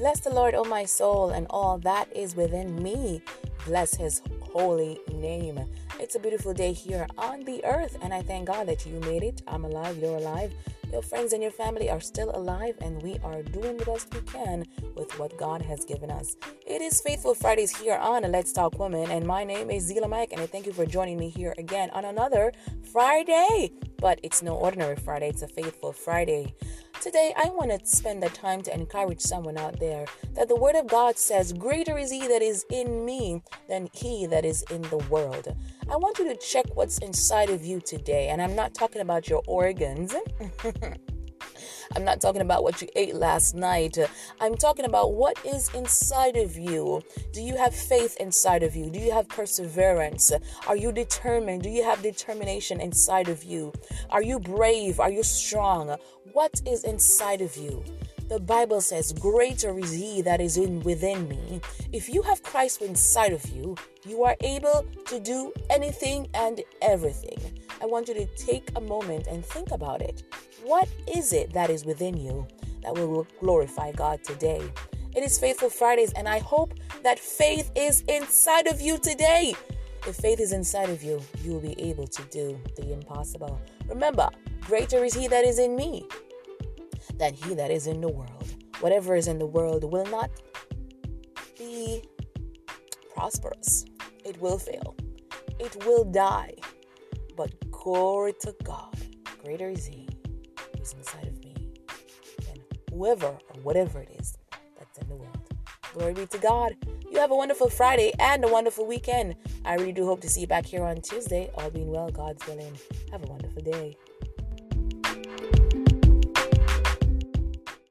Bless the Lord, O my soul, and all that is within me. Bless his holy name. It's a beautiful day here on the earth, and I thank God that you made it. I'm alive, you're alive, your friends and your family are still alive, and we are doing the best we can with what God has given us. It is Faithful Fridays here on Let's Talk Women, and my name is Zila Mike, and I thank you for joining me here again on another Friday. But it's no ordinary Friday, it's a Faithful Friday. Today, I want to spend the time to encourage someone out there that the Word of God says, greater is he that is in me than he that is in the world. I want you to check what's inside of you today. And I'm not talking about your organs. I'm not talking about what you ate last night. I'm talking about what is inside of you. Do you have faith inside of you? Do you have perseverance? Are you determined? Do you have determination inside of you? Are you brave? Are you strong? What is inside of you? The Bible says, greater is he that is within me. If you have Christ inside of you, you are able to do anything and everything. I want you to take a moment and think about it. What is it that is within you that will glorify God today? It is Faithful Fridays, and I hope that faith is inside of you today. If faith is inside of you, you will be able to do the impossible. Remember, greater is he that is in me than he that is in the world. Whatever is in the world will not be prosperous. It will fail. It will die. But glory to God, greater is he who is inside of me than whoever or whatever it is that's in the world. Glory be to God. You have a wonderful Friday and a wonderful weekend. I really do hope to see you back here on Tuesday. All being well, God's willing. Have a wonderful day.